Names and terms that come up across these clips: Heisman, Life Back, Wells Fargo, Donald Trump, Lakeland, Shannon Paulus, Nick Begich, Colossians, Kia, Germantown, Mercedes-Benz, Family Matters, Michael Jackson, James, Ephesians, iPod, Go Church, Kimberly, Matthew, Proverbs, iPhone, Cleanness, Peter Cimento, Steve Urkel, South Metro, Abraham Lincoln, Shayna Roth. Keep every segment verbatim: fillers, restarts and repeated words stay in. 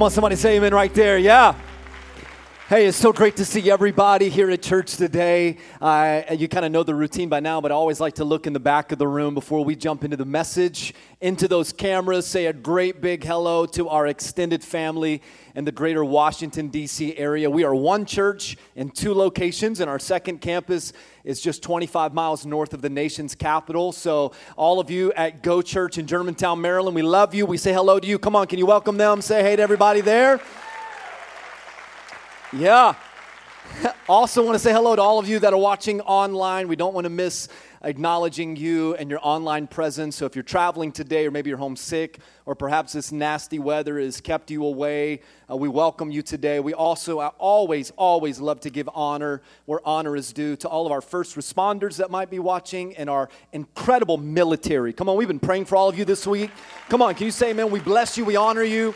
Come on, somebody say amen right there. Yeah. Hey, it's so great to see everybody here at church today. Uh, you kind of know the routine by now, but I always like to look in the back of the room before we jump into the message, into those cameras, say a great big hello to our extended family in the greater Washington, D C area. We are one church in two locations, and our second campus is just twenty-five miles north of the nation's capital. So all of you at Go Church in Germantown, Maryland, we love you. We say hello to you. Come on, can you welcome them? Say hey to everybody there. Yeah. Also want to say hello to all of you that are watching online. We don't want to miss acknowledging you and your online presence. So if you're traveling today, or maybe you're homesick, or perhaps this nasty weather has kept you away, uh, we welcome you today. We also I always, always love to give honor where honor is due to all of our first responders that might be watching and our incredible military. Come on, we've been praying for all of you this week. Come on, can you say amen? We bless you. We honor you.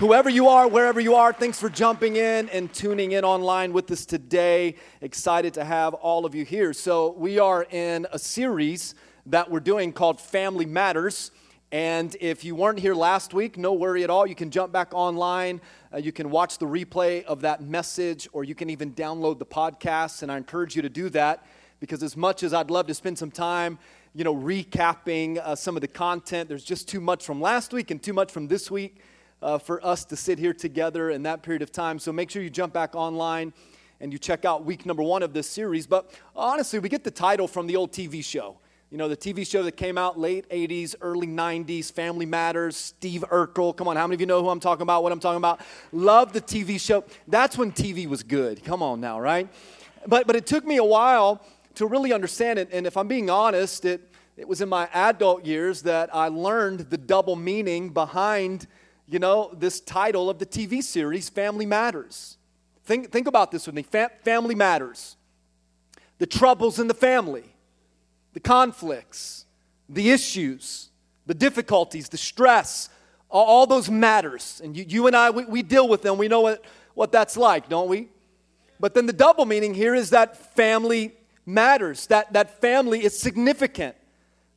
Whoever you are, wherever you are, thanks for jumping in and tuning in online with us today. Excited to have all of you here. So we are in a series that we're doing called Family Matters. And if you weren't here last week, no worry at all. You can jump back online. Uh, you can watch the replay of that message, or you can even download the podcast. And I encourage you to do that, because as much as I'd love to spend some time, you know, recapping uh, some of the content, there's just too much from last week and too much from this week. Uh, for us to sit here together in that period of time. So make sure you jump back online and you check out week number one of this series. But honestly, we get the title from the old T V show. You know, the T V show that came out late eighties, early nineties, Family Matters, Steve Urkel. Come on, how many of you know who I'm talking about, what I'm talking about? Love the T V show. That's when T V was good. Come on now, right? But but it took me a while to really understand it. And if I'm being honest, it, it was in my adult years that I learned the double meaning behind you know, this title of the T V series, Family Matters. Think think about this with me. Fa- family matters. The troubles in the family, the conflicts, the issues, the difficulties, the stress, all, all those matters. And you, you and I, we, we deal with them. We know what, what that's like, don't we? But then the double meaning here is that family matters. That, that family is significant.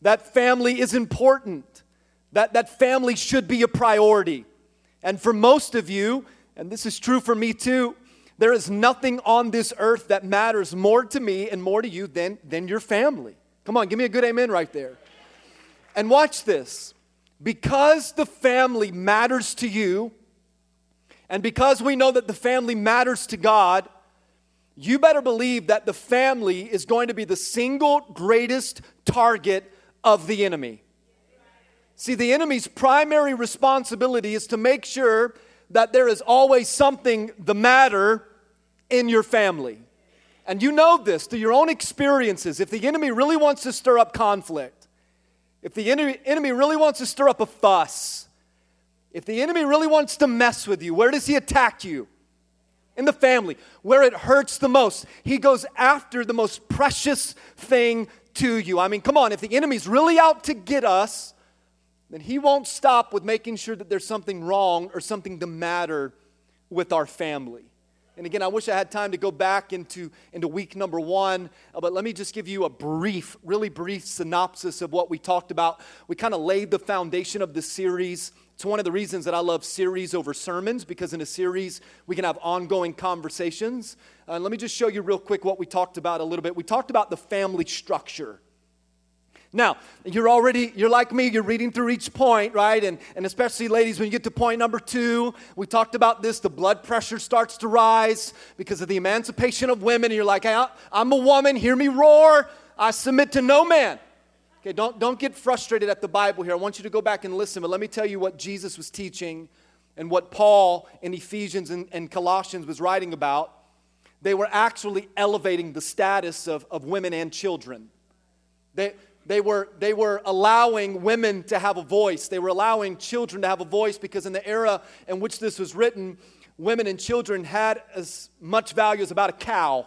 That family is important. That that family should be a priority. And for most of you, and this is true for me too, there is nothing on this earth that matters more to me and more to you than, than your family. Come on, give me a good amen right there. And watch this. Because the family matters to you, and because we know that the family matters to God, you better believe that the family is going to be the single greatest target of the enemy. See, the enemy's primary responsibility is to make sure that there is always something the matter in your family. And you know this through your own experiences. If the enemy really wants to stir up conflict, if the enemy really wants to stir up a fuss, if the enemy really wants to mess with you, where does he attack you? In the family, where it hurts the most. He goes after the most precious thing to you. I mean, come on, if the enemy's really out to get us, then he won't stop with making sure that there's something wrong or something the matter with our family. And again, I wish I had time to go back into, into week number one, but let me just give you a brief, really brief synopsis of what we talked about. We kind of laid the foundation of the series. It's one of the reasons that I love series over sermons, because in a series, we can have ongoing conversations. Uh, let me just show you real quick what we talked about a little bit. We talked about the family structure. Now, you're already, you're like me, you're reading through each point, right? And and especially, ladies, when you get to point number two, we talked about this, the blood pressure starts to rise because of the emancipation of women. And you're like, hey, I'm a woman, hear me roar, I submit to no man. Okay, don't, don't get frustrated at the Bible here. I want you to go back and listen, but let me tell you what Jesus was teaching and what Paul in Ephesians and, and Colossians was writing about. They were actually elevating the status of, of women and children. They... They were they were allowing women to have a voice. They were allowing children to have a voice, because in the era in which this was written, women and children had as much value as about a cow.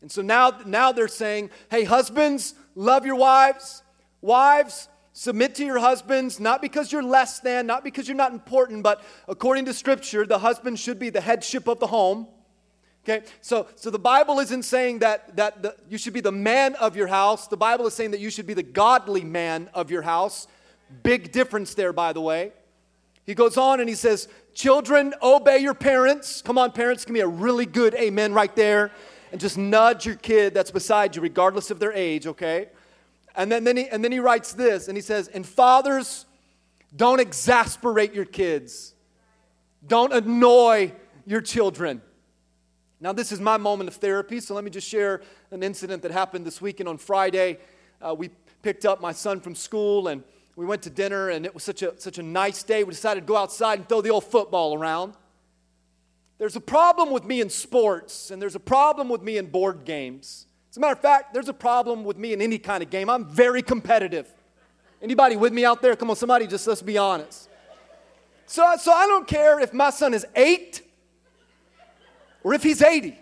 And so now, now they're saying, hey, husbands, love your wives. Wives, submit to your husbands, not because you're less than, not because you're not important, but according to Scripture, the husband should be the headship of the home. Okay, so so the Bible isn't saying that, that the, you should be the man of your house. The Bible is saying that you should be the godly man of your house. Big difference there, by the way. He goes on and he says, Children, obey your parents. Come on, parents, give me a really good amen right there. And just nudge your kid that's beside you, regardless of their age, okay? And then, then he and then he writes this, and he says, and fathers, don't exasperate your kids. Don't annoy your children. Now, this is my moment of therapy, so let me just share an incident that happened this weekend on Friday. Uh, we picked up my son from school, and we went to dinner, and it was such a, such a nice day. We decided to go outside and throw the old football around. There's a problem with me in sports, and there's a problem with me in board games. As a matter of fact, there's a problem with me in any kind of game. I'm very competitive. Anybody with me out there? Come on, somebody, just let's be honest. So, so I don't care if my son is eight or if he's eighty.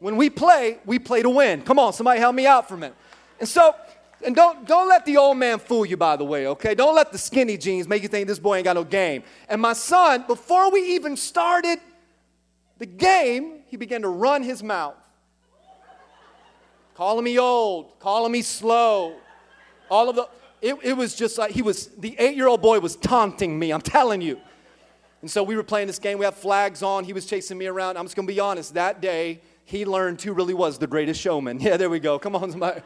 When we play, we play to win. Come on, somebody help me out for a minute. And so, and don't, don't let the old man fool you, by the way, okay? Don't let the skinny jeans make you think this boy ain't got no game. And my son, before we even started the game, he began to run his mouth. Calling me old, calling me slow. All of the, it, it was just like he was, the eight-year-old boy was taunting me, I'm telling you. And so we were playing this game, we had flags on, he was chasing me around. I'm just going to be honest, that day, he learned who really was the greatest showman. Yeah, there we go, come on somebody.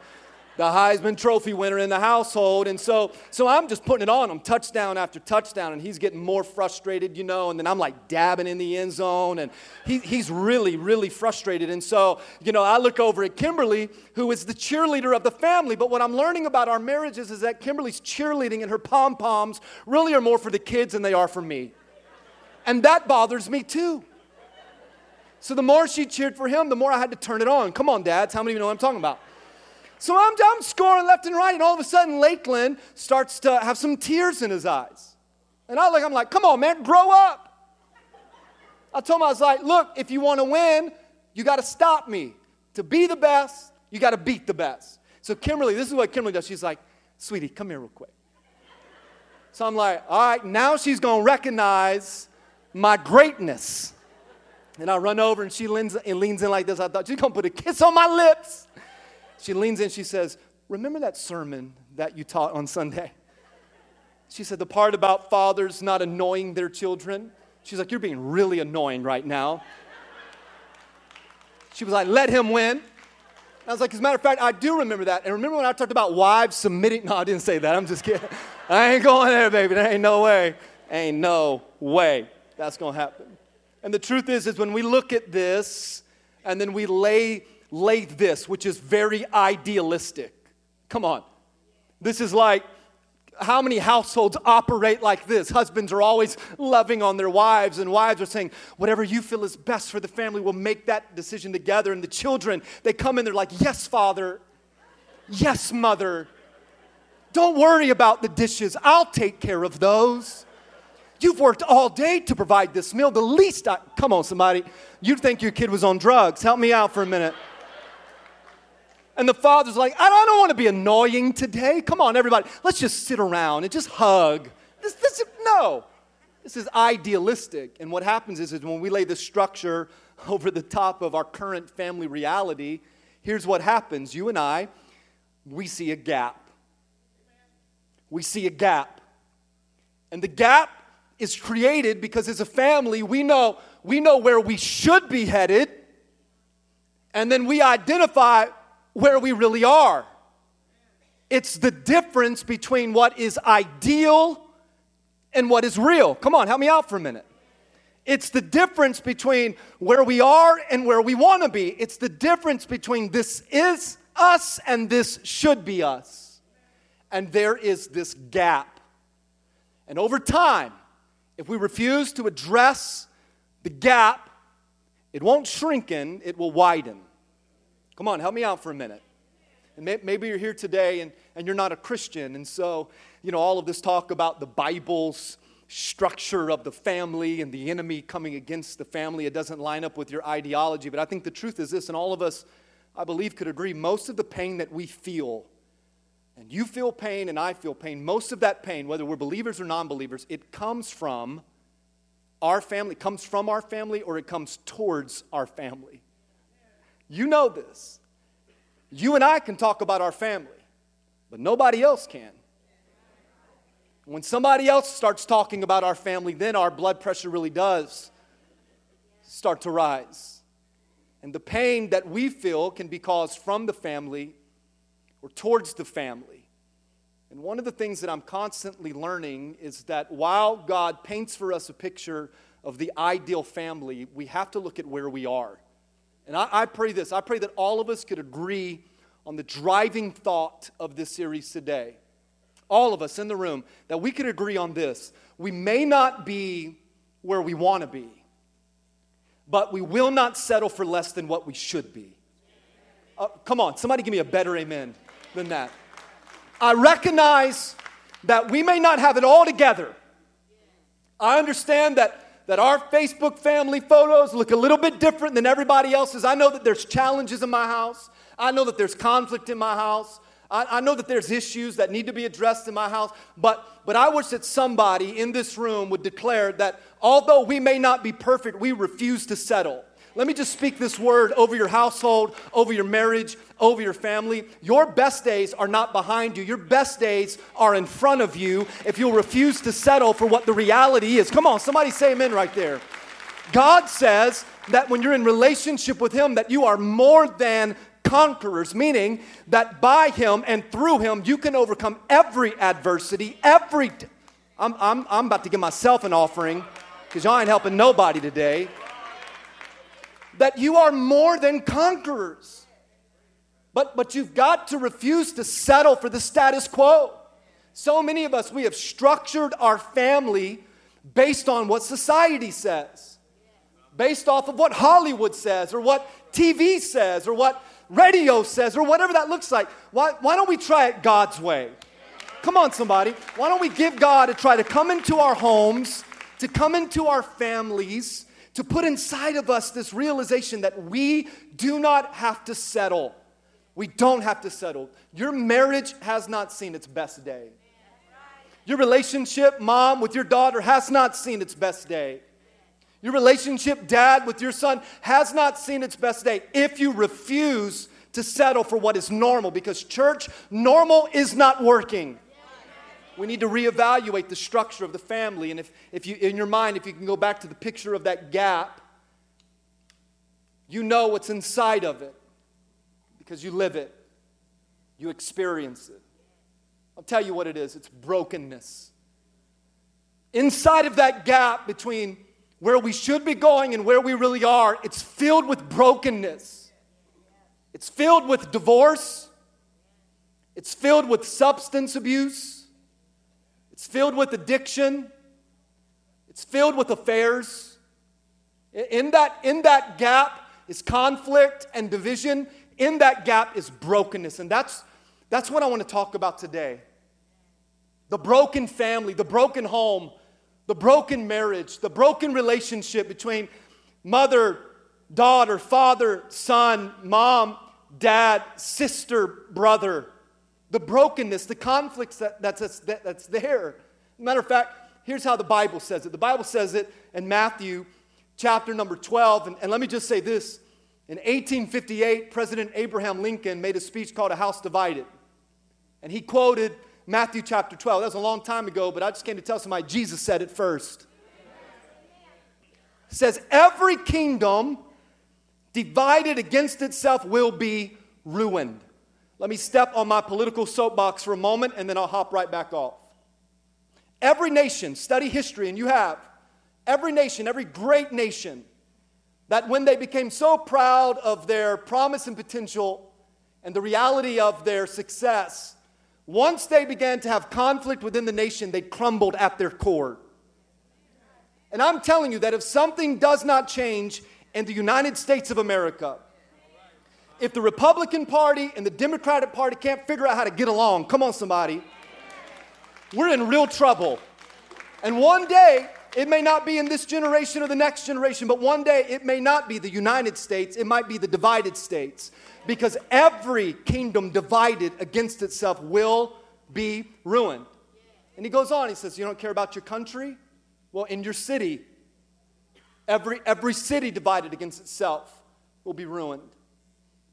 The Heisman Trophy winner in the household, and so so I'm just putting it on him, touchdown after touchdown, and he's getting more frustrated, you know, and then I'm like dabbing in the end zone, and he, he's really, really frustrated, and so, you know, I look over at Kimberly, who is the cheerleader of the family, but what I'm learning about our marriages is that Kimberly's cheerleading and her pom-poms really are more for the kids than they are for me, and that bothers me too. So the more she cheered for him, the more I had to turn it on. Come on, dads, how many of you know what I'm talking about? So I'm, I'm scoring left and right, and all of a sudden, Lakeland starts to have some tears in his eyes. And I look, I'm like, come on, man, grow up. I told him, I was like, look, if you want to win, you got to stop me. To be the best, you got to beat the best. So Kimberly, this is what Kimberly does. She's like, sweetie, come here real quick. So I'm like, all right, now she's going to recognize my greatness. And I run over, and she leans, and leans in like this. I thought, she's going to put a kiss on my lips. She leans in, she says, remember that sermon that you taught on Sunday? She said, the part about fathers not annoying their children. She's like, you're being really annoying right now. She was like, let him win. I was like, as a matter of fact, I do remember that. And remember when I talked about wives submitting? No, I didn't say that. I'm just kidding. I ain't going there, baby. There ain't no way. Ain't no way that's going to happen. And the truth is, is when we look at this and then we lay Lay this, which is very idealistic. Come on. This is like, how many households operate like this? Husbands are always loving on their wives, and wives are saying, whatever you feel is best for the family, we'll make that decision together. And the children, they come in, they're like, yes, father. Yes, mother. Don't worry about the dishes. I'll take care of those. You've worked all day to provide this meal. The least I... Come on, somebody. You'd think your kid was on drugs. Help me out for a minute. And the father's like, I don't, I don't want to be annoying today. Come on, everybody. Let's just sit around and just hug. This, this, no. This is idealistic. And what happens is, is when we lay this structure over the top of our current family reality, here's what happens. You and I, we see a gap. We see a gap. And the gap is created because as a family, we know we know where we should be headed, and then we identify where we really are. It's the difference between what is ideal and what is real. Come on, help me out for a minute. It's the difference between where we are and where we want to be. It's the difference between this is us and this should be us. And there is this gap. And over time, if we refuse to address the gap, it won't shrink in, it will widen. Come on, help me out for a minute. And may, maybe you're here today and, and you're not a Christian, and so, you know, all of this talk about the Bible's structure of the family and the enemy coming against the family, it doesn't line up with your ideology, but I think the truth is this, and all of us, I believe, could agree, most of the pain that we feel, and you feel pain and I feel pain, most of that pain, whether we're believers or non-believers, it comes from our family, it comes from our family or it comes towards our family. You know this. You and I can talk about our family, but nobody else can. When somebody else starts talking about our family, then our blood pressure really does start to rise. And the pain that we feel can be caused from the family or towards the family. And one of the things that I'm constantly learning is that while God paints for us a picture of the ideal family, we have to look at where we are. And I, I pray this. I pray that all of us could agree on the driving thought of this series today. All of us in the room, that we could agree on this. We may not be where we want to be, but we will not settle for less than what we should be. Uh, come on, somebody give me a better amen than that. I recognize that we may not have it all together. I understand that that our Facebook family photos look a little bit different than everybody else's. I know that there's challenges in my house. I know that there's conflict in my house. I know that there's issues that need to be addressed in my house, but, but I wish that somebody in this room would declare that although we may not be perfect, we refuse to settle. Let me just speak this word over your household, over your marriage, over your family. Your best days are not behind you. Your best days are in front of you if you'll refuse to settle for what the reality is. Come on, somebody say amen right there. God says that when you're in relationship with Him, that you are more than conquerors, meaning that by Him and through Him, you can overcome every adversity, every... T- I'm, I'm, I'm about to give myself an offering because y'all ain't helping nobody today. That you are more than conquerors. But, but you've got to refuse to settle for the status quo. So many of us, we have structured our family based on what society says, based off of what Hollywood says or what T V says or what radio says or whatever that looks like. Why, why don't we try it God's way? Come on, somebody. Why don't we give God a try to come into our homes, to come into our families, to put inside of us this realization that we do not have to settle. We don't have to settle. Your marriage has not seen its best day. Your relationship, mom, with your daughter has not seen its best day. Your relationship, dad, with your son has not seen its best day if you refuse to settle for what is normal, because church, normal is not working. We need to reevaluate the structure of the family, and if, if you, in your mind, if you can go back to the picture of that gap, you know what's inside of it because you live it, you experience it. I'll tell you what it is. It's brokenness. Inside of that gap between where we should be going and where we really are, it's filled with brokenness. It's filled with divorce. It's filled with substance abuse. It's filled with addiction. It's filled with affairs. In that, in that gap is conflict and division. In that gap is brokenness. And that's, that's what I want to talk about today. The broken family, the broken home, the broken marriage, the broken relationship between mother, daughter, father, son, mom, dad, sister, brother. The brokenness, the conflicts that, that's, that, that's there. Matter of fact, here's how the Bible says it. The Bible says it in Matthew chapter number twelve. And, and let me just say this. In eighteen fifty-eight, President Abraham Lincoln made a speech called A House Divided. And he quoted Matthew chapter twelve. That was a long time ago, but I just came to tell somebody Jesus said it first. It says, every kingdom divided against itself will be ruined. Let me step on my political soapbox for a moment, and then I'll hop right back off. Every nation, study history, and you have. Every nation, every great nation, that when they became so proud of their promise and potential and the reality of their success, once they began to have conflict within the nation, they crumbled at their core. And I'm telling you that if something does not change in the United States of America, if the Republican Party and the Democratic Party can't figure out how to get along, come on, somebody, we're in real trouble. And one day, it may not be in this generation or the next generation, but one day it may not be the United States, it might be the divided states. Because every kingdom divided against itself will be ruined. And he goes on, he says, you don't care about your country? Well, in your city, every, every city divided against itself will be ruined.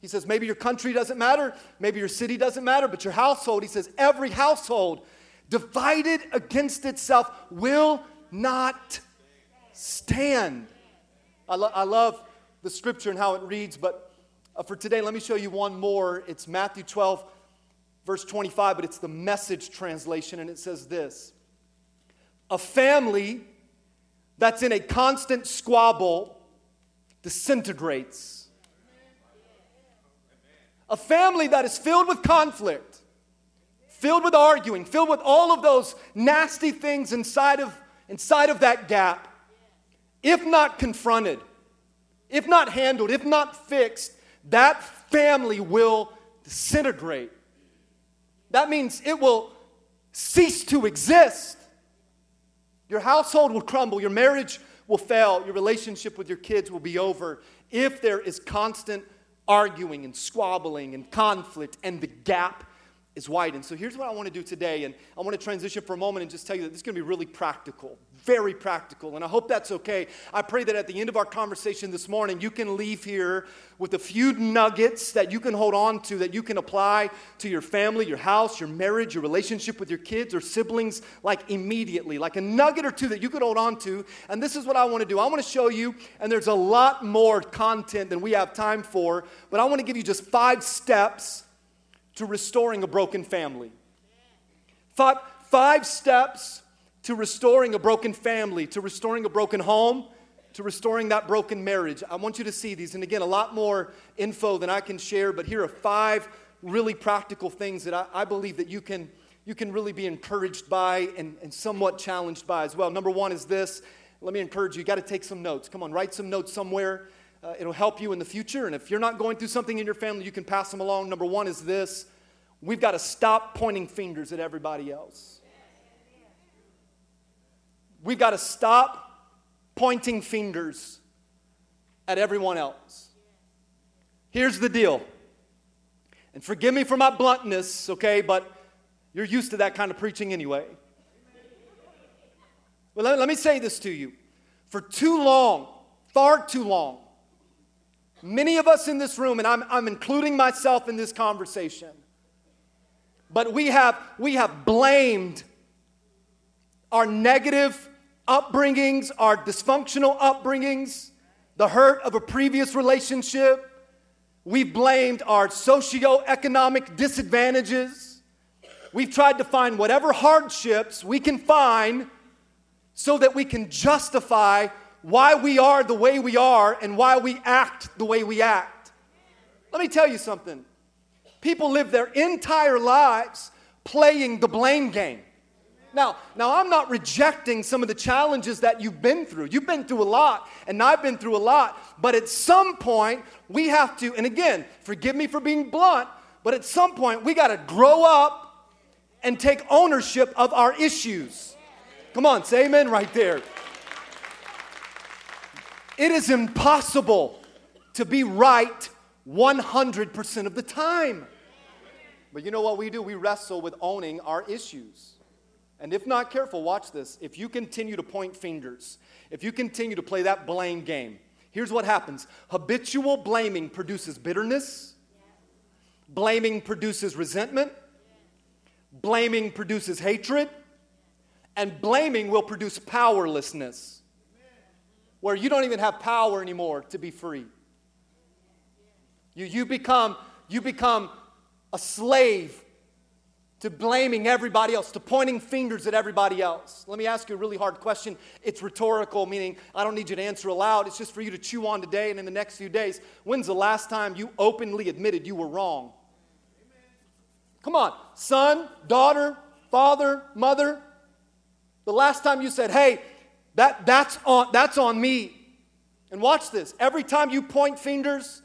He says, maybe your country doesn't matter, maybe your city doesn't matter, but your household, he says, every household divided against itself, will not stand. I, lo- I love the scripture and how it reads, but uh, for today, let me show you one more. It's Matthew twelve, verse twenty-five, but it's the Message translation, and it says this. A family that's in a constant squabble disintegrates. A family that is filled with conflict, filled with arguing, filled with all of those nasty things inside of inside of that gap, if not confronted, if not handled, if not fixed, that family will disintegrate. That means it will cease to exist. Your household will crumble. Your marriage will fail. Your relationship with your kids will be over if there is constant arguing and squabbling and conflict and the gap is widened. So here's what I want to do today, and I want to transition for a moment and just tell you that this is going to be really practical, very practical, and I hope that's okay. I pray that at the end of our conversation this morning, you can leave here with a few nuggets that you can hold on to, that you can apply to your family, your house, your marriage, your relationship with your kids or siblings, like immediately, like a nugget or two that you could hold on to, and this is what I want to do. I want to show you, and there's a lot more content than we have time for, but I want to give you just five steps to restoring a broken family. Five, five steps to restoring a broken family, to restoring a broken home, to restoring that broken marriage. I want you to see these. And again, a lot more info than I can share, but here are five really practical things that I, I believe that you can, you can really be encouraged by and, and somewhat challenged by as well. Number one is this. Let me encourage you. You got to take some notes. Come on, write some notes somewhere. Uh, it'll help you in the future, and if you're not going through something in your family, you can pass them along. Number one is this. We've got to stop pointing fingers at everybody else. We've got to stop pointing fingers at everyone else. Here's the deal. And forgive me for my bluntness, okay, but you're used to that kind of preaching anyway. Well, let, let me say this to you. For too long, far too long, many of us in this room, and I'm, I'm including myself in this conversation, but we have, we have blamed our negative upbringings, our dysfunctional upbringings, the hurt of a previous relationship. We've blamed our socioeconomic disadvantages. We've tried to find whatever hardships we can find so that we can justify why we are the way we are and why we act the way we act. Let me tell you something. People live their entire lives playing the blame game. Now, now I'm not rejecting some of the challenges that you've been through. You've been through a lot, and I've been through a lot. But at some point, we have to, and again, forgive me for being blunt, but at some point, we got to grow up and take ownership of our issues. Come on, say amen right there. It is impossible to be right one hundred percent of the time. But you know what we do? We wrestle with owning our issues. And if not careful, watch this. If you continue to point fingers, if you continue to play that blame game, here's what happens. Habitual blaming produces bitterness. Blaming produces resentment. Blaming produces hatred. And blaming will produce powerlessness, where you don't even have power anymore to be free. You, you, become, you become a slave to blaming everybody else, to pointing fingers at everybody else. Let me ask you a really hard question. It's rhetorical, meaning I don't need you to answer aloud. It's just for you to chew on today and in the next few days. When's the last time you openly admitted you were wrong? Come on, son, daughter, father, mother. The last time you said, hey, That, that's on, that's on me. And watch this. Every time you point fingers,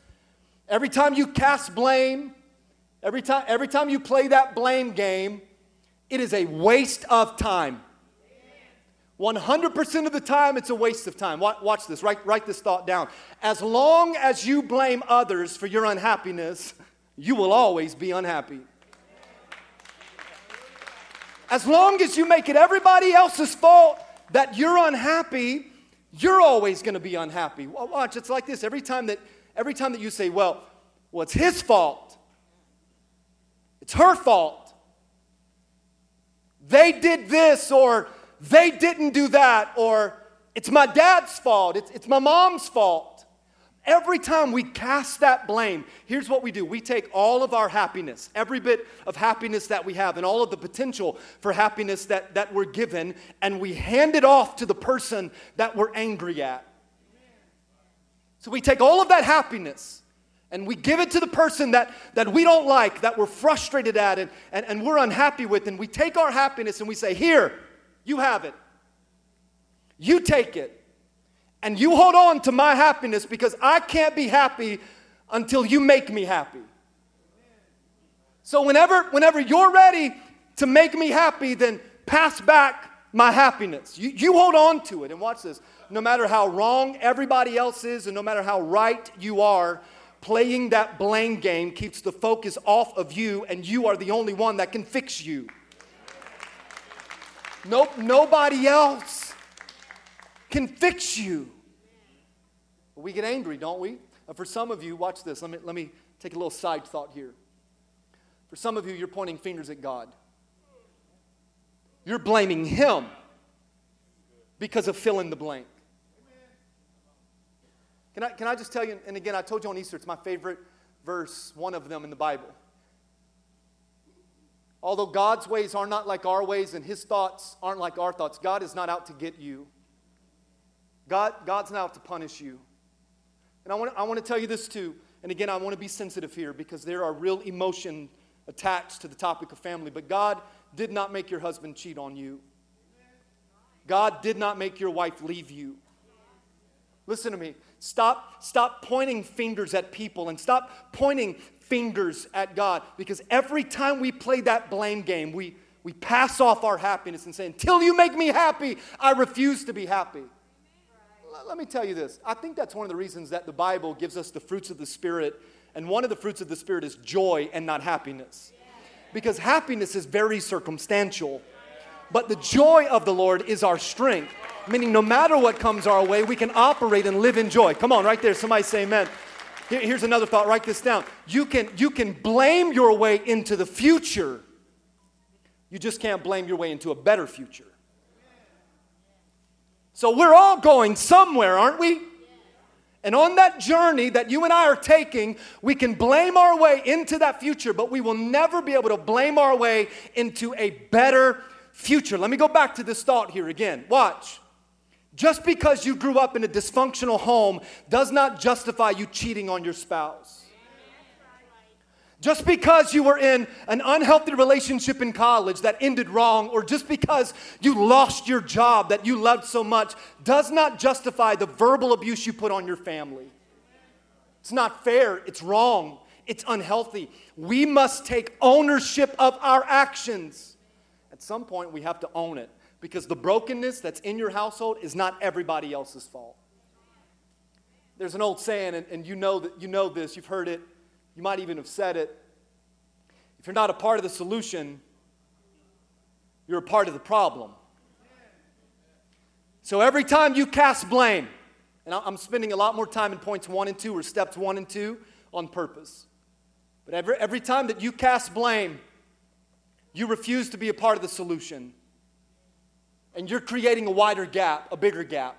every time you cast blame, every time, every time you play that blame game, it is a waste of time. one hundred percent of the time, it's a waste of time. Watch, watch this. Write, write this thought down. As long as you blame others for your unhappiness, you will always be unhappy. As long as you make it everybody else's fault that you're unhappy, you're always going to be unhappy. Watch, it's like this. Every time that every time that you say, well, well, it's his fault, it's her fault, they did this or they didn't do that, or it's my dad's fault, it's, it's my mom's fault. Every time we cast that blame, here's what we do. We take all of our happiness, every bit of happiness that we have and all of the potential for happiness that, that we're given, and we hand it off to the person that we're angry at. So we take all of that happiness and we give it to the person that, that we don't like, that we're frustrated at and, and, and we're unhappy with, and we take our happiness and we say, here, you have it. You take it. And you hold on to my happiness because I can't be happy until you make me happy. So whenever, whenever you're ready to make me happy, then pass back my happiness. You, you hold on to it. And watch this. No matter how wrong everybody else is and no matter how right you are, playing that blame game keeps the focus off of you, and you are the only one that can fix you. Nope, nobody else can fix you. We get angry, don't we? For some of you, watch this. Let me, let me take a little side thought here. For some of you, you're pointing fingers at God. You're blaming Him because of fill in the blank. Can I, can I just tell you, and again, I told you on Easter, it's my favorite verse, one of them in the Bible. Although God's ways are not like our ways and His thoughts aren't like our thoughts, God is not out to get you. God, God's not out to punish you. And I want to I want to tell you this too. And again, I want to be sensitive here because there are real emotions attached to the topic of family. But God did not make your husband cheat on you. God did not make your wife leave you. Listen to me. Stop, stop pointing fingers at people and stop pointing fingers at God. Because every time we play that blame game, we, we pass off our happiness and say, until you make me happy, I refuse to be happy. Let me tell you this. I think that's one of the reasons that the Bible gives us the fruits of the Spirit. And one of the fruits of the Spirit is joy and not happiness. Because happiness is very circumstantial. But the joy of the Lord is our strength. Meaning no matter what comes our way, we can operate and live in joy. Come on, right there. Somebody say amen. Here, here's another thought. Write this down. You can, you can blame your way into the future. You just can't blame your way into a better future. So we're all going somewhere, aren't we? And on that journey that you and I are taking, we can blame our way into that future, but we will never be able to blame our way into a better future. Let me go back to this thought here again. Watch. Just because you grew up in a dysfunctional home does not justify you cheating on your spouse. Just because you were in an unhealthy relationship in college that ended wrong, or just because you lost your job that you loved so much, does not justify the verbal abuse you put on your family. It's not fair. It's wrong. It's unhealthy. We must take ownership of our actions. At some point, we have to own it because the brokenness that's in your household is not everybody else's fault. There's an old saying, and, and you know that you know this. You've heard it. You might even have said it. If you're not a part of the solution, you're a part of the problem. So every time you cast blame, and I'm spending a lot more time in points one and two or steps one and two on purpose. But every, every time that you cast blame, you refuse to be a part of the solution. And you're creating a wider gap, a bigger gap.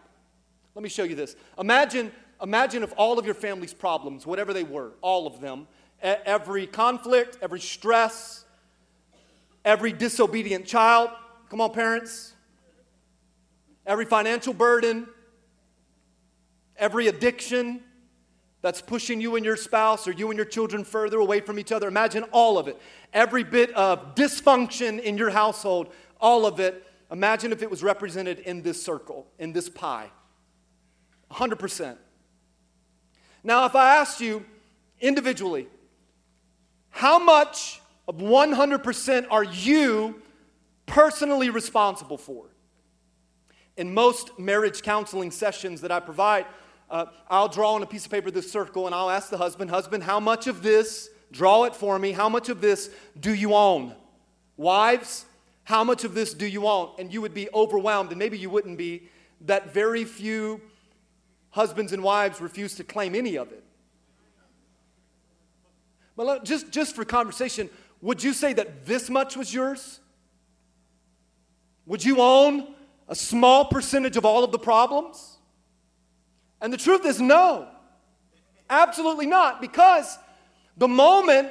Let me show you this. Imagine... Imagine if all of your family's problems, whatever they were, all of them, every conflict, every stress, every disobedient child, come on parents, every financial burden, every addiction that's pushing you and your spouse or you and your children further away from each other, imagine all of it. Every bit of dysfunction in your household, all of it, imagine if it was represented in this circle, in this pie, one hundred percent. Now, if I asked you individually, how much of one hundred percent are you personally responsible for? In most marriage counseling sessions that I provide, uh, I'll draw on a piece of paper this circle, and I'll ask the husband, husband, how much of this, draw it for me, how much of this do you own? Wives, how much of this do you own? And you would be overwhelmed, and maybe you wouldn't be, that very few husbands and wives refuse to claim any of it. But just, just for conversation, would you say that this much was yours? Would you own a small percentage of all of the problems? And the truth is no, absolutely not, because the moment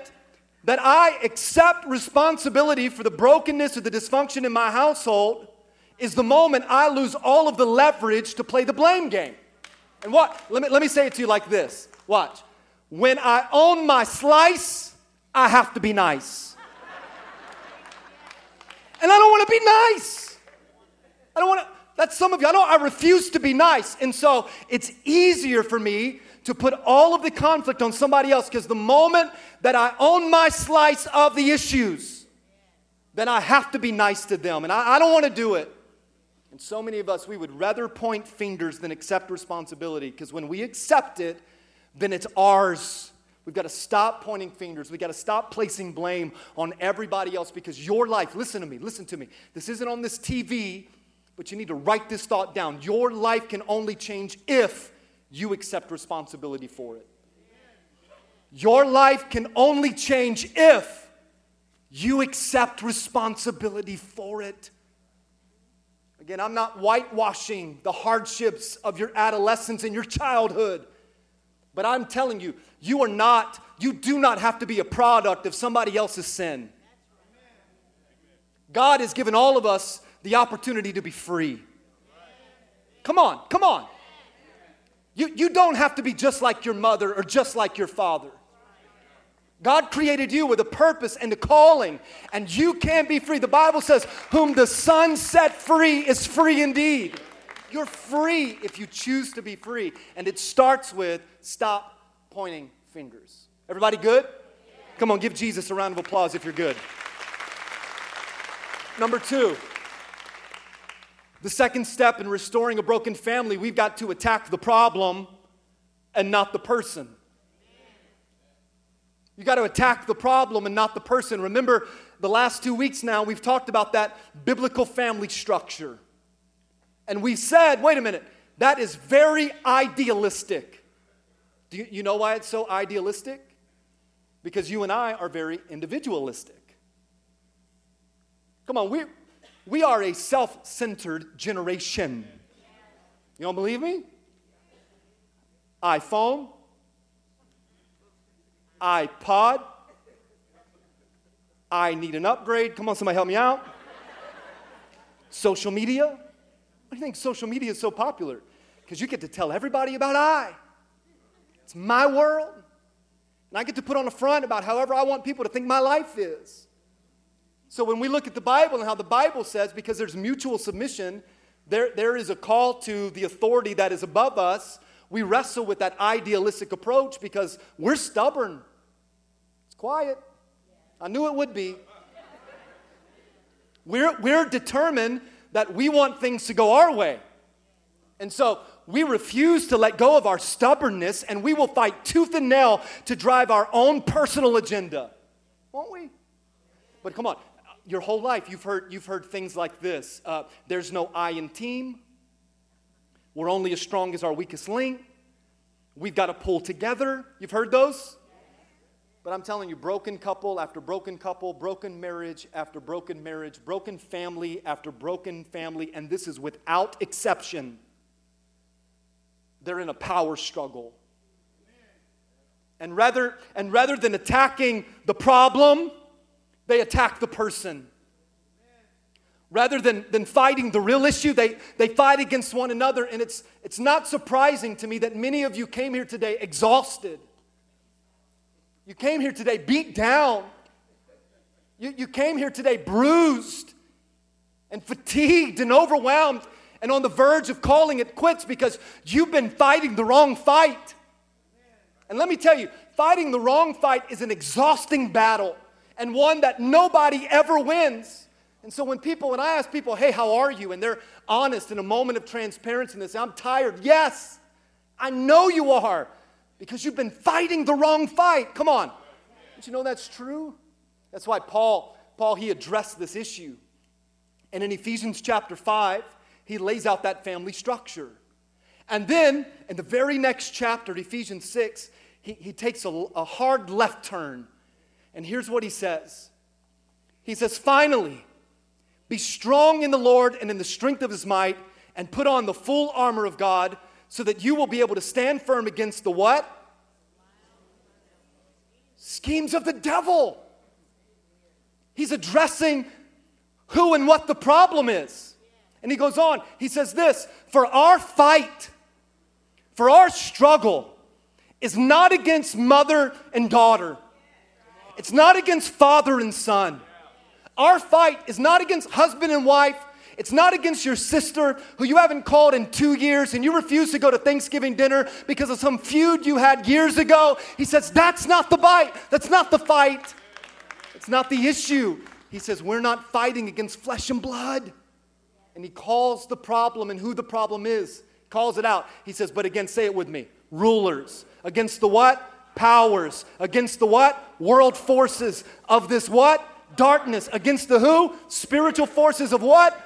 that I accept responsibility for the brokenness or the dysfunction in my household is the moment I lose all of the leverage to play the blame game. And what? Let me, let me say it to you like this. Watch. When I own my slice, I have to be nice. And I don't want to be nice. I don't want to. That's some of you. I know I refuse to be nice. And so it's easier for me to put all of the conflict on somebody else, because the moment that I own my slice of the issues, then I have to be nice to them. And I, I don't want to do it. And so many of us, we would rather point fingers than accept responsibility, because when we accept it, then it's ours. We've got to stop pointing fingers. We've got to stop placing blame on everybody else, because your life, listen to me, listen to me. This isn't on this T V, but you need to write this thought down. Your life can only change if you accept responsibility for it. Your life can only change if you accept responsibility for it. Again, I'm not whitewashing the hardships of your adolescence and your childhood, but I'm telling you, you are not, you do not have to be a product of somebody else's sin. God has given all of us the opportunity to be free. Come on, come on. You, you don't have to be just like your mother or just like your father. God created you with a purpose and a calling, and you can be free. The Bible says, whom the Son set free is free indeed. You're free if you choose to be free, and it starts with stop pointing fingers. Everybody good? Yeah. Come on, give Jesus a round of applause if you're good. Number two, the second step in restoring a broken family, we've got to attack the problem and not the person. You got to attack the problem and not the person. Remember, the last two weeks now, we've talked about that biblical family structure. And we said, wait a minute, that is very idealistic. Do you, you know why it's so idealistic? Because you and I are very individualistic. Come on, we, we are a self-centered generation. You don't believe me? iPhone. iPod. I need an upgrade. Come on, somebody help me out. Social media. Why do you think social media is so popular? Because you get to tell everybody about I. It's my world. And I get to put on a front about however I want people to think my life is. So when we look at the Bible and how the Bible says, because there's mutual submission, there, there is a call to the authority that is above us. We wrestle with that idealistic approach because we're stubborn. Quiet. I knew it would be. We're, we're determined that we want things to go our way. And so we refuse to let go of our stubbornness, and we will fight tooth and nail to drive our own personal agenda. Won't we? But come on, your whole life you've heard, you've heard things like this. Uh, there's no I in team. We're only as strong as our weakest link. We've got to pull together. You've heard those? But I'm telling you, broken couple after broken couple, broken marriage after broken marriage, broken family after broken family, and this is without exception. They're in a power struggle. And rather, and rather than attacking the problem, they attack the person. Rather than, than fighting the real issue, they, they fight against one another. And it's, it's not surprising to me that many of you came here today exhausted. You came here today beat down. You, you came here today bruised and fatigued and overwhelmed and on the verge of calling it quits because you've been fighting the wrong fight. And let me tell you, fighting the wrong fight is an exhausting battle and one that nobody ever wins. And so when people, when I ask people, hey, how are you? And they're honest in a moment of transparency and they say, I'm tired. Yes, I know you are because you've been fighting the wrong fight. Come on. Don't you know that's true? That's why Paul, Paul, he addressed this issue. And in Ephesians chapter five, he lays out that family structure. And then in the very next chapter, Ephesians six, he, he takes a, a hard left turn. And here's what he says. He says, finally, Be strong in the Lord and in the strength of his might, and put on the full armor of God, so that you will be able to stand firm against the what? Schemes of the devil. He's addressing who and what the problem is. And he goes on. He says this, for our fight, for our struggle is not against mother and daughter. It's not against father and son. Our fight is not against husband and wife. It's not against your sister who you haven't called in two years and you refuse to go to Thanksgiving dinner because of some feud you had years ago. He says, that's not the fight. That's not the fight. It's not the issue. He says, we're not fighting against flesh and blood. And he calls the problem and who the problem is. He calls it out. He says, but again, say it with me. Rulers. Against the what? Powers. Against the what? World forces of this what? Darkness. Against the who? Spiritual forces of what?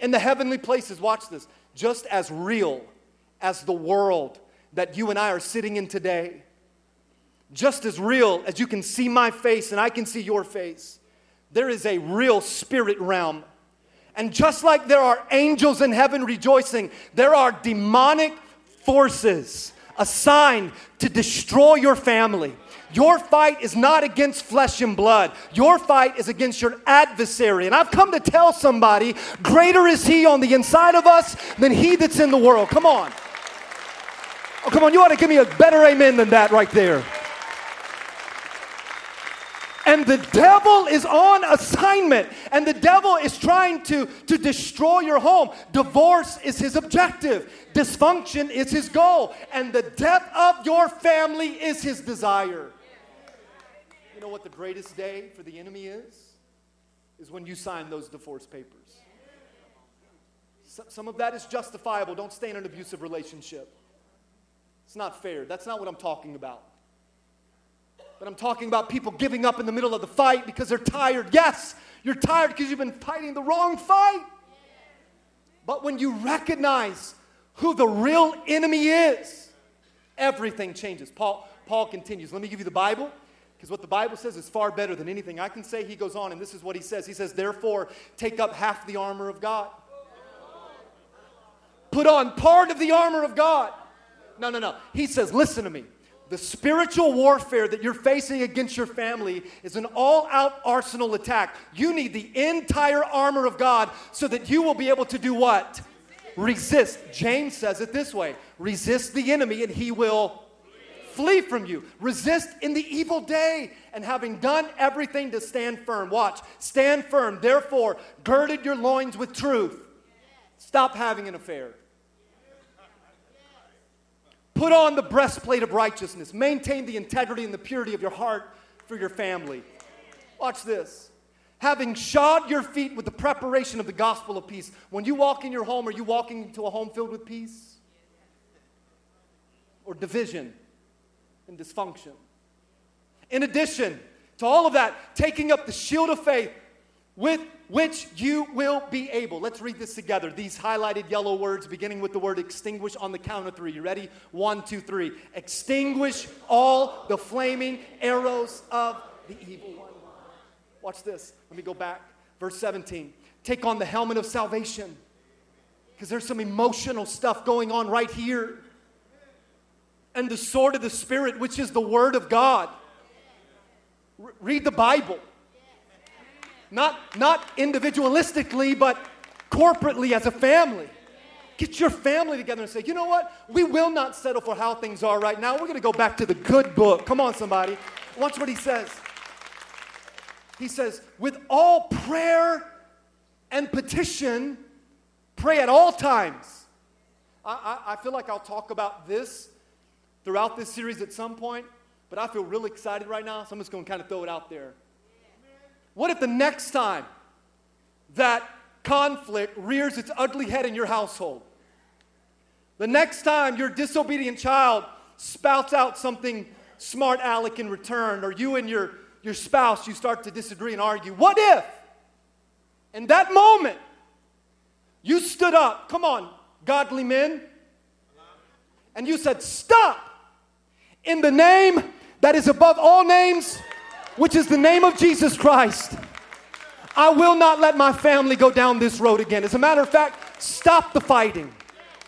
In the heavenly places. Watch this. Just as real as the world that you and I are sitting in today, just as real as you can see my face and I can see your face, there is a real spirit realm. And just like there are angels in heaven rejoicing, there are demonic forces assigned to destroy your family. Your fight is not against flesh and blood. Your fight is against your adversary. And I've come to tell somebody, greater is he on the inside of us than he that's in the world. Come on. Oh, come on. You ought to give me a better amen than that right there. And the devil is on assignment. And the devil is trying to, to destroy your home. Divorce is his objective. Dysfunction is his goal. And the death of your family is his desire. You know what the greatest day for the enemy is? Is when you sign those divorce papers. Some of that is justifiable. Don't stay in an abusive relationship. It's not fair. That's not what I'm talking about. But I'm talking about people giving up in the middle of the fight because they're tired. Yes, you're tired because you've been fighting the wrong fight. But when you recognize who the real enemy is, everything changes. Paul, Paul continues. Let me give you the Bible, because what the Bible says is far better than anything I can say. He goes on, and this is what he says. He says, therefore, take up half the armor of God. Put on part of the armor of God. No, no, no. He says, listen to me. The spiritual warfare that you're facing against your family is an all-out arsenal attack. You need the entire armor of God so that you will be able to do what? Resist. James says it this way. Resist the enemy and he will flee from you. Resist in the evil day, and having done everything to stand firm. Watch. Stand firm. Therefore, girded your loins with truth. Stop having an affair. Put on the breastplate of righteousness. Maintain the integrity and the purity of your heart for your family. Watch this. Having shod your feet with the preparation of the gospel of peace. When you walk in your home, are you walking into a home filled with peace? Or division and dysfunction? In addition to all of that, taking up the shield of faith with which you will be able. Let's read this together. These highlighted yellow words beginning with the word extinguish on the count of three. You ready? One, two, three. Extinguish all the flaming arrows of the evil one. Watch this. Let me go back. Verse seventeen. Take on the helmet of salvation. Because there's some emotional stuff going on right here. And the sword of the Spirit, which is the word of God. R- read the Bible. Not, not individualistically, but corporately as a family. Get your family together and say, you know what? We will not settle for how things are right now. We're going to go back to the good book. Come on, somebody. Watch what he says. He says, with all prayer and petition, pray at all times. I, I, I feel like I'll talk about this throughout this series at some point, but I feel really excited right now, so I'm just going to kind of throw it out there. What if the next time that conflict rears its ugly head in your household, the next time your disobedient child spouts out something smart aleck in return, or you and your, your spouse, you start to disagree and argue, what if in that moment you stood up, come on, godly men, and you said, stop, in the name that is above all names, which is the name of Jesus Christ. I will not let my family go down this road again. As a matter of fact, stop the fighting.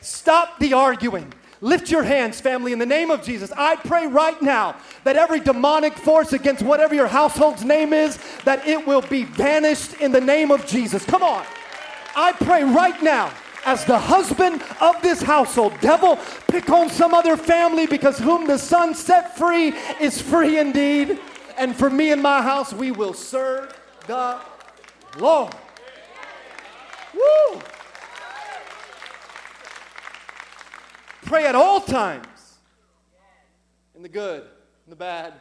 Stop the arguing. Lift your hands, family, in the name of Jesus. I pray right now that every demonic force against whatever your household's name is, that it will be banished in the name of Jesus. Come on. I pray right now, as the husband of this household, devil, pick on some other family, because whom the Son set free is free indeed. And for me and my house, we will serve the Lord. Woo! Pray at all times, in the good, in the bad,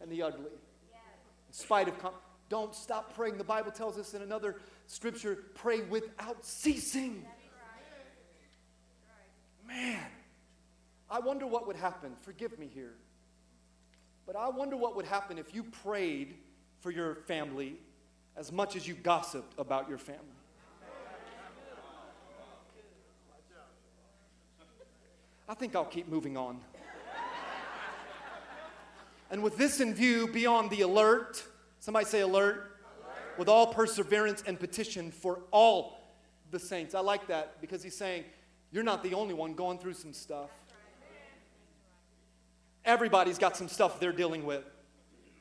and the ugly. In spite of, com- don't stop praying. The Bible tells us in another scripture, pray without ceasing. Man, I wonder what would happen. Forgive me here. But I wonder what would happen if you prayed for your family as much as you gossiped about your family. I think I'll keep moving on. And with this in view, be on the alert. Somebody say alert. Alert. With all perseverance and petition for all the saints. I like that, because he's saying, you're not the only one going through some stuff. Everybody's got some stuff they're dealing with.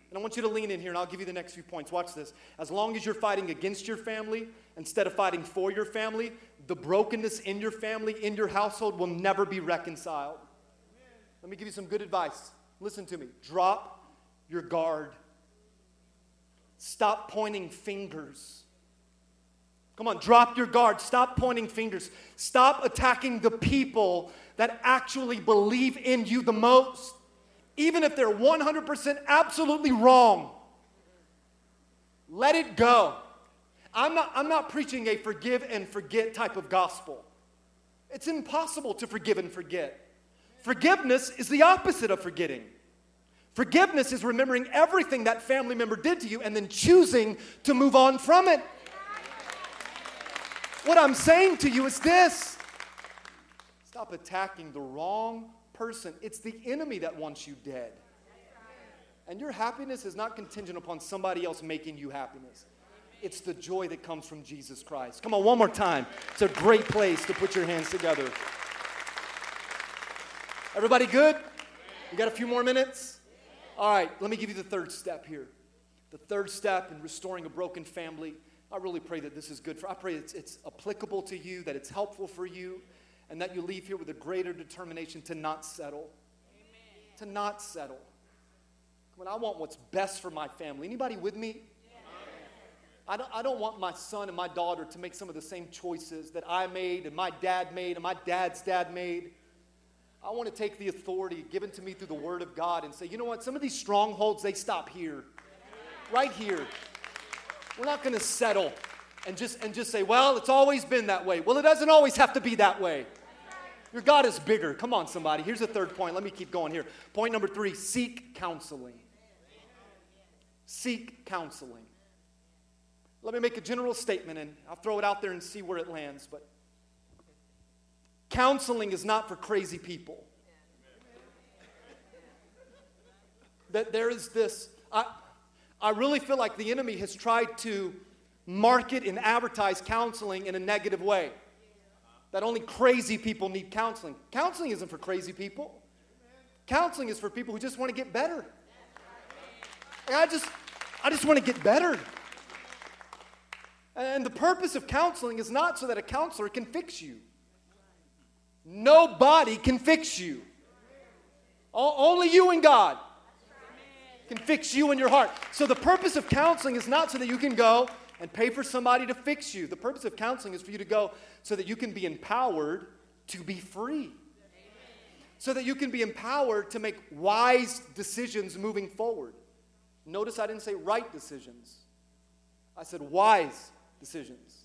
And I want you to lean in here, and I'll give you the next few points. Watch this. As long as you're fighting against your family instead of fighting for your family, the brokenness in your family, in your household, will never be reconciled. Amen. Let me give you some good advice. Listen to me. Drop your guard. Stop pointing fingers. Come on, drop your guard. Stop pointing fingers. Stop attacking the people that actually believe in you the most. Even if they're one hundred percent absolutely wrong, let it go. I'm not, I'm not preaching a forgive and forget type of gospel. It's impossible to forgive and forget. Forgiveness is the opposite of forgetting. Forgiveness is remembering everything that family member did to you and then choosing to move on from it. What I'm saying to you is this. Stop attacking the wrong person. It's the enemy that wants you dead. And your happiness is not contingent upon somebody else making you happiness. It's the joy that comes from Jesus Christ. Come on, one more time. It's a great place to put your hands together. Everybody good? You got a few more minutes? All right, let me give you the third step here. The third step in restoring a broken family. I really pray that this is good for, I pray it's, it's applicable to you, that it's helpful for you, and that you leave here with a greater determination to not settle. Amen. To not settle. Come on, I want what's best for my family. Anybody with me? I don't, I don't want my son and my daughter to make some of the same choices that I made and my dad made and my dad's dad made. I want to take the authority given to me through the Word of God and say, you know what? Some of these strongholds, they stop here. Right here. We're not going to settle and just and just say, well, it's always been that way. Well, it doesn't always have to be that way. Your God is bigger. Come on, somebody. Here's the third point. Let me keep going here. Point number three, seek counseling. Seek counseling. Let me make a general statement, and I'll throw it out there and see where it lands. But counseling is not for crazy people. That there is this, I, I really feel like the enemy has tried to market and advertise counseling in a negative way. That only crazy people need counseling. Counseling isn't for crazy people. Counseling is for people who just want to get better. And I just, I just want to get better. And the purpose of counseling is not so that a counselor can fix you. Nobody can fix you. Only you and God can fix you in your heart. So the purpose of counseling is not so that you can go and pay for somebody to fix you. The purpose of counseling is for you to go so that you can be empowered to be free. So that you can be empowered to make wise decisions moving forward. Notice I didn't say right decisions. I said wise decisions.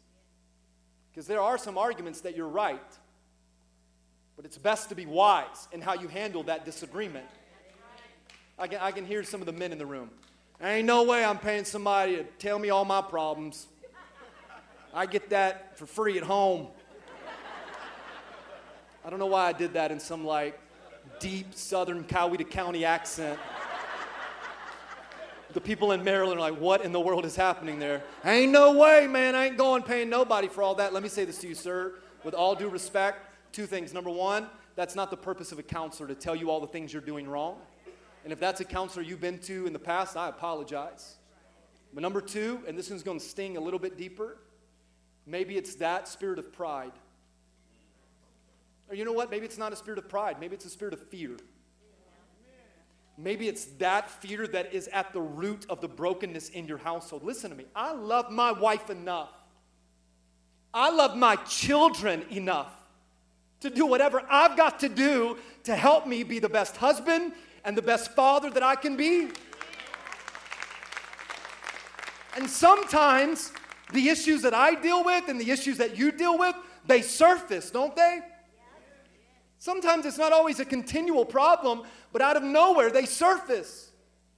Because there are some arguments that you're right. But it's best to be wise in how you handle that disagreement. I can, I can hear some of the men in the room. There ain't no way I'm paying somebody to tell me all my problems. I get that for free at home. I don't know why I did that in some like deep southern Coweta County accent. the people in Maryland are like, what in the world is happening there? Ain't no way, man. I ain't going paying nobody for all that. Let me say this to you, sir. With all due respect, two things. Number one, that's not the purpose of a counselor, to tell you all the things you're doing wrong. And if that's a counselor you've been to in the past, I apologize. But number two, and this one's going to sting a little bit deeper, maybe it's that spirit of pride. Or you know what? Maybe it's not a spirit of pride. Maybe it's a spirit of fear. Maybe it's that fear that is at the root of the brokenness in your household. Listen to me. I love my wife enough. I love my children enough to do whatever I've got to do to help me be the best husband and the best father that I can be. And sometimes the issues that I deal with and the issues that you deal with, they surface, don't they? Sometimes it's not always a continual problem, but out of nowhere they surface.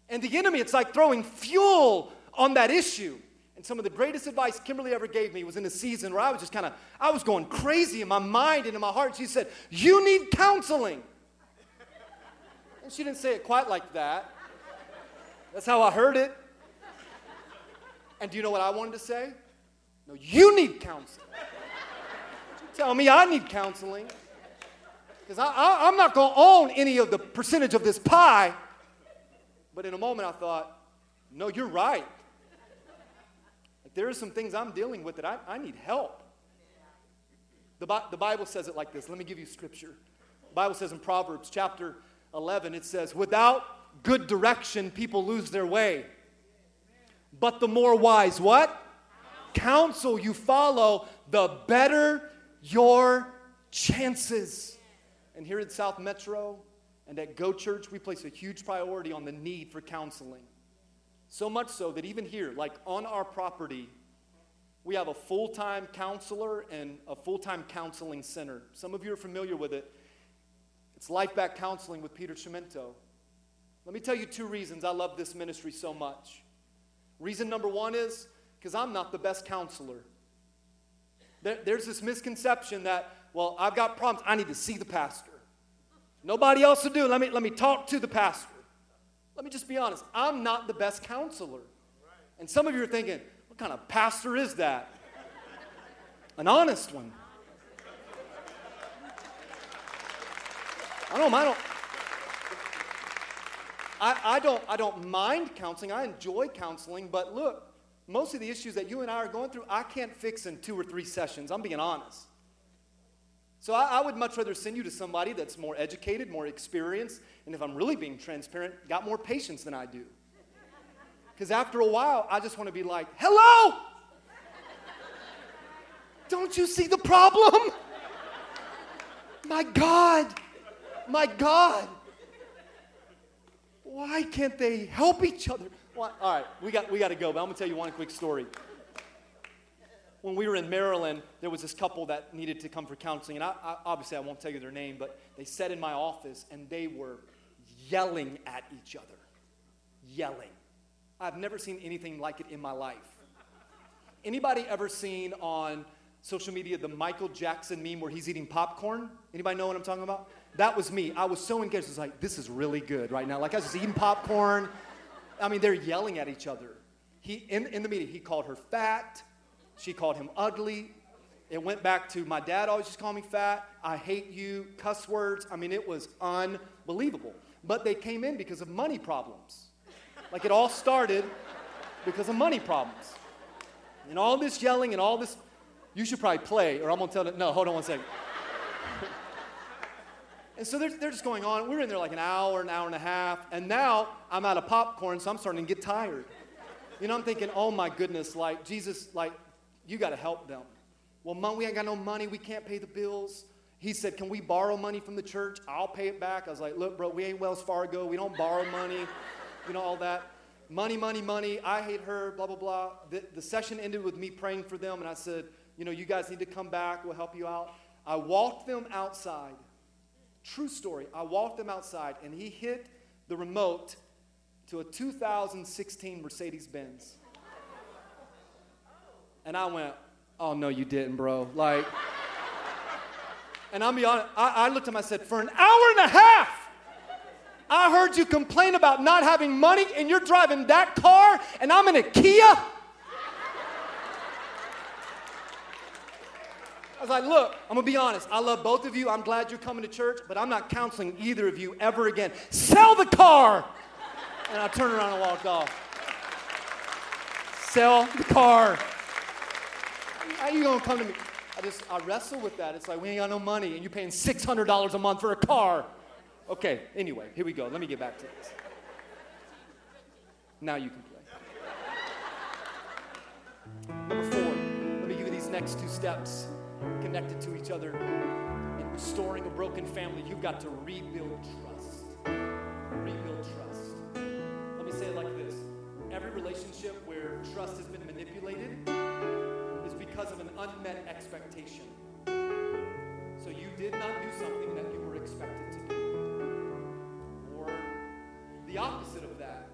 And the enemy, it's like throwing fuel on that issue. And some of the greatest advice Kimberly ever gave me was in a season where I was just kind of, I was going crazy in my mind and in my heart. She said, you need counseling. And she didn't say it quite like that. That's how I heard it. And do you know what I wanted to say? No, you need counseling. Don't you tell me I need counseling. Because I, I, I'm not going to own any of the percentage of this pie. But in a moment I thought, no, you're right. There are some things I'm dealing with that I, I need help. The, Bi- the Bible says it like this. Let me give you scripture. The Bible says in Proverbs chapter eleven, it says, without good direction, people lose their way. But the more wise what? Counsel you follow, the better your chances. And here at South Metro and at Go Church, we place a huge priority on the need for counseling. So much so that even here, like on our property, we have a full-time counselor and a full-time counseling center. Some of you are familiar with it. It's Life Back Counseling with Peter Cimento. Let me tell you two reasons I love this ministry so much. Reason number one is because I'm not the best counselor. There, there's this misconception that, well, I've got problems. I need to see the pastor. Nobody else will do. Let me, let me talk to the pastor. Let me just be honest. I'm not the best counselor. And some of you are thinking, what kind of pastor is that? An honest one. I don't, I don't, I, I don't, I don't mind counseling. I enjoy counseling. But look, most of the issues that you and I are going through, I can't fix in two or three sessions. I'm being honest. So I, I would much rather send you to somebody that's more educated, more experienced, and if I'm really being transparent, got more patience than I do. Because after a while, I just want to be like, hello! Don't you see the problem? My God! My God! Why can't they help each other? Why? All right, we got, we got to go, but I'm going to tell you one quick story. When we were in Maryland, there was this couple that needed to come for counseling. And I, I, obviously, I won't tell you their name, but they sat in my office, and they were yelling at each other. Yelling. I've never seen anything like it in my life. Anybody ever seen on social media the Michael Jackson meme where he's eating popcorn? Anybody know what I'm talking about? That was me. I was so engaged. I was like, this is really good right now. Like, I was just eating popcorn. I mean, they're yelling at each other. He in, in the meeting, he called her fat. She called him ugly. It went back to, my dad always just called me fat. I hate you. Cuss words. I mean, it was unbelievable. But they came in because of money problems. Like, it all started because of money problems. And all this yelling and all this, you should probably play, or I'm going to tell them, no, hold on one second. And so they're, they're just going on. We were in there like an hour, an hour and a half. And now I'm out of popcorn, so I'm starting to get tired. You know, I'm thinking, oh, my goodness, like, Jesus, like, you got to help them. Well, Mom, we ain't got no money. We can't pay the bills. He said, can we borrow money from the church? I'll pay it back. I was like, look, bro, we ain't Wells Fargo. We don't borrow money. You know, all that. Money, money, money. I hate her, blah, blah, blah. The, the session ended with me praying for them, and I said, you know, you guys need to come back. We'll help you out. I walked them outside. True story. I walked them outside, and he hit the remote to a two thousand sixteen Mercedes-Benz. And I went, oh, no, you didn't, bro. Like, and I'll be honest, I, I looked at him, I said, for an hour and a half, I heard you complain about not having money, and you're driving that car, and I'm in a Kia? I was like, look, I'm going to be honest. I love both of you. I'm glad you're coming to church, but I'm not counseling either of you ever again. Sell the car. And I turned around and walked off. Sell the car. How you going to come to me? I just, I wrestle with that. It's like, we ain't got no money, and you're paying six hundred dollars a month for a car. Okay, anyway, here we go. Let me get back to this. Now you can play. Number four, let me give you these next two steps. Connected to each other in restoring a broken family, you've got to rebuild trust. Rebuild trust. Let me say it like this. Every relationship where trust has been manipulated is because of an unmet expectation. So you did not do something that you were expected to do. Or the opposite of that.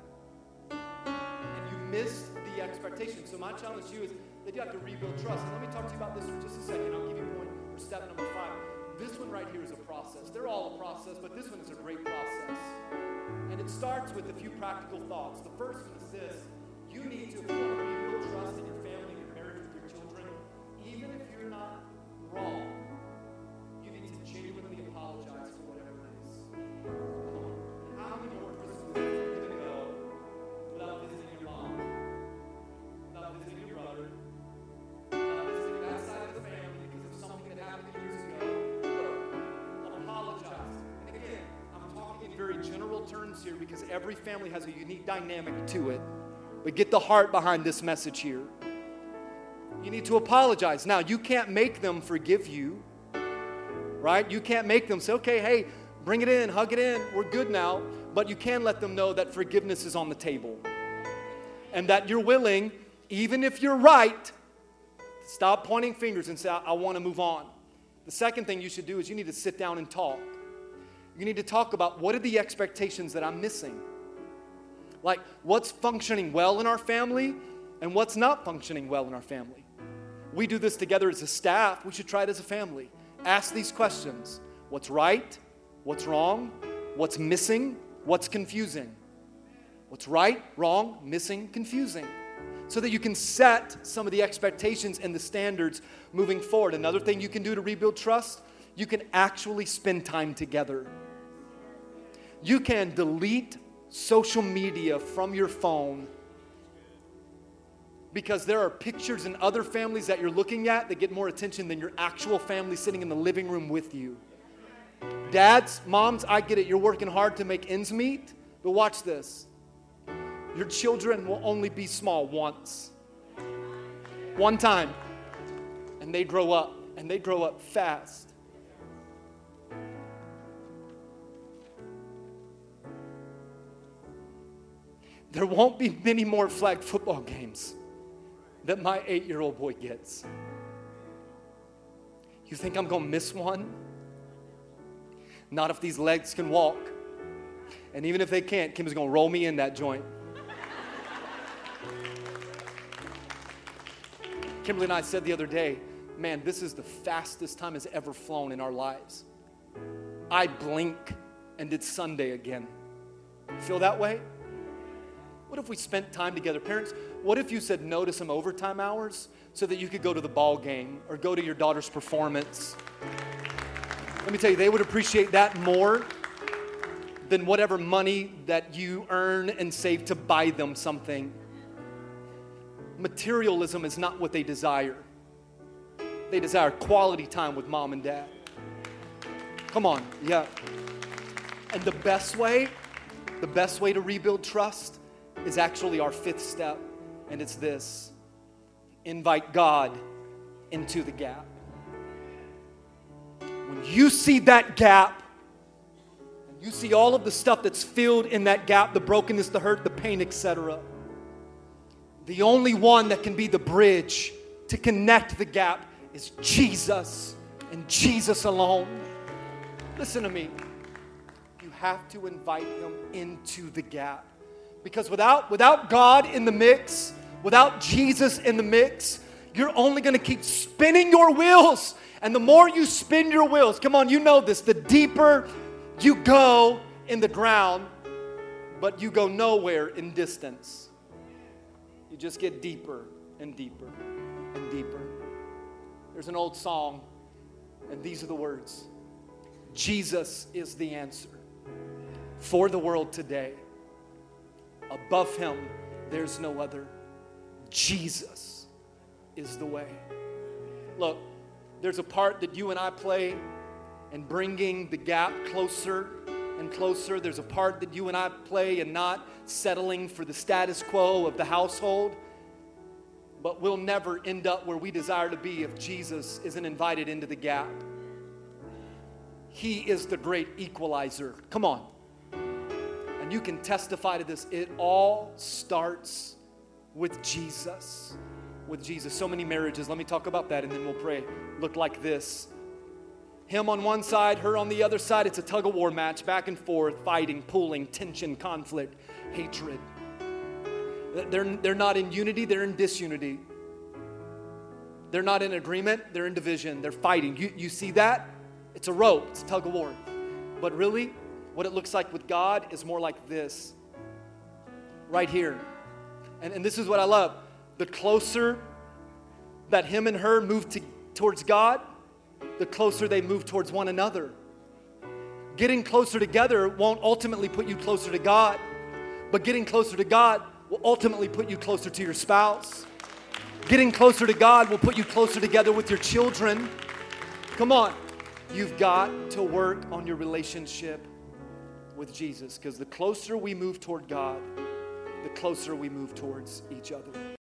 And you missed the expectation. So my challenge to you is that you have to rebuild trust. And let me talk to you about this for just a second. I'll give you point for step number five. This one right here is a process. They're all a process, but this one is a great process. And it starts with a few practical thoughts. The first one is this. You need to, if you want to rebuild trust in your family, your marriage, with your children, even if you're not wrong, you need to genuinely apologize for whatever it is. How many more Christmas are going to go without visiting your mom, without visiting your brother, terms here, because every family has a unique dynamic to it, but get the heart behind this message here. You need to apologize. Now, you can't make them forgive you, right? You can't make them say, okay, hey, bring it in, hug it in, we're good now, but you can let them know that forgiveness is on the table and that you're willing, even if you're right, stop pointing fingers and say, I, I want to move on. The second thing you should do is you need to sit down and talk. You need to talk about what are the expectations that I'm missing. Like, what's functioning well in our family and what's not functioning well in our family. We do this together as a staff. We should try it as a family. Ask these questions. What's right? What's wrong? What's missing? What's confusing? What's right, wrong, missing, confusing? So that you can set some of the expectations and the standards moving forward. Another thing you can do to rebuild trust, you can actually spend time together. You can delete social media from your phone, because there are pictures in other families that you're looking at that get more attention than your actual family sitting in the living room with you. Dads, moms, I get it. You're working hard to make ends meet, but watch this. Your children will only be small once. One time. And they grow up. And they grow up fast. There won't be many more flag football games that my eight-year-old boy gets. You think I'm going to miss one? Not if these legs can walk. And even if they can't, Kim's going to roll me in that joint. Kimberly and I said the other day, man, this is the fastest time has ever flown in our lives. I blink and it's Sunday again. Feel that way? What if we spent time together? Parents, what if you said no to some overtime hours so that you could go to the ball game or go to your daughter's performance? Let me tell you, they would appreciate that more than whatever money that you earn and save to buy them something. Materialism is not what they desire. They desire quality time with mom and dad. Come on, yeah. And the best way, the best way to rebuild trust is actually our fifth step, and it's this. Invite God into the gap. When you see that gap, and you see all of the stuff that's filled in that gap, the brokenness, the hurt, the pain, et cetera. The only one that can be the bridge to connect the gap is Jesus, and Jesus alone. Listen to me. You have to invite Him into the gap. Because without without God in the mix, without Jesus in the mix, you're only going to keep spinning your wheels. And the more you spin your wheels, come on, you know this, the deeper you go in the ground, but you go nowhere in distance. You just get deeper and deeper and deeper. There's an old song, and these are the words. Jesus is the answer for the world today. Above him, there's no other. Jesus is the way. Look, there's a part that you and I play in bringing the gap closer and closer. There's a part that you and I play in not settling for the status quo of the household. But we'll never end up where we desire to be if Jesus isn't invited into the gap. He is the great equalizer. Come on. And you can testify to this. It all starts with Jesus. With Jesus. So many marriages, let me talk about that and then we'll pray, look like this. Him on one side, her on the other side. It's a tug-of-war match, back and forth, fighting, pulling, tension, conflict, hatred. They're, they're not in unity, they're in disunity. They're not in agreement, they're in division, they're fighting. You, you see that? It's a rope, it's a tug-of-war. But really, what it looks like with God is more like this, right here. And, and this is what I love. The closer that him and her move to, towards God, the closer they move towards one another. Getting closer together won't ultimately put you closer to God, but getting closer to God will ultimately put you closer to your spouse. Getting closer to God will put you closer together with your children. Come on. You've got to work on your relationship with Jesus, because the closer we move toward God, the closer we move towards each other.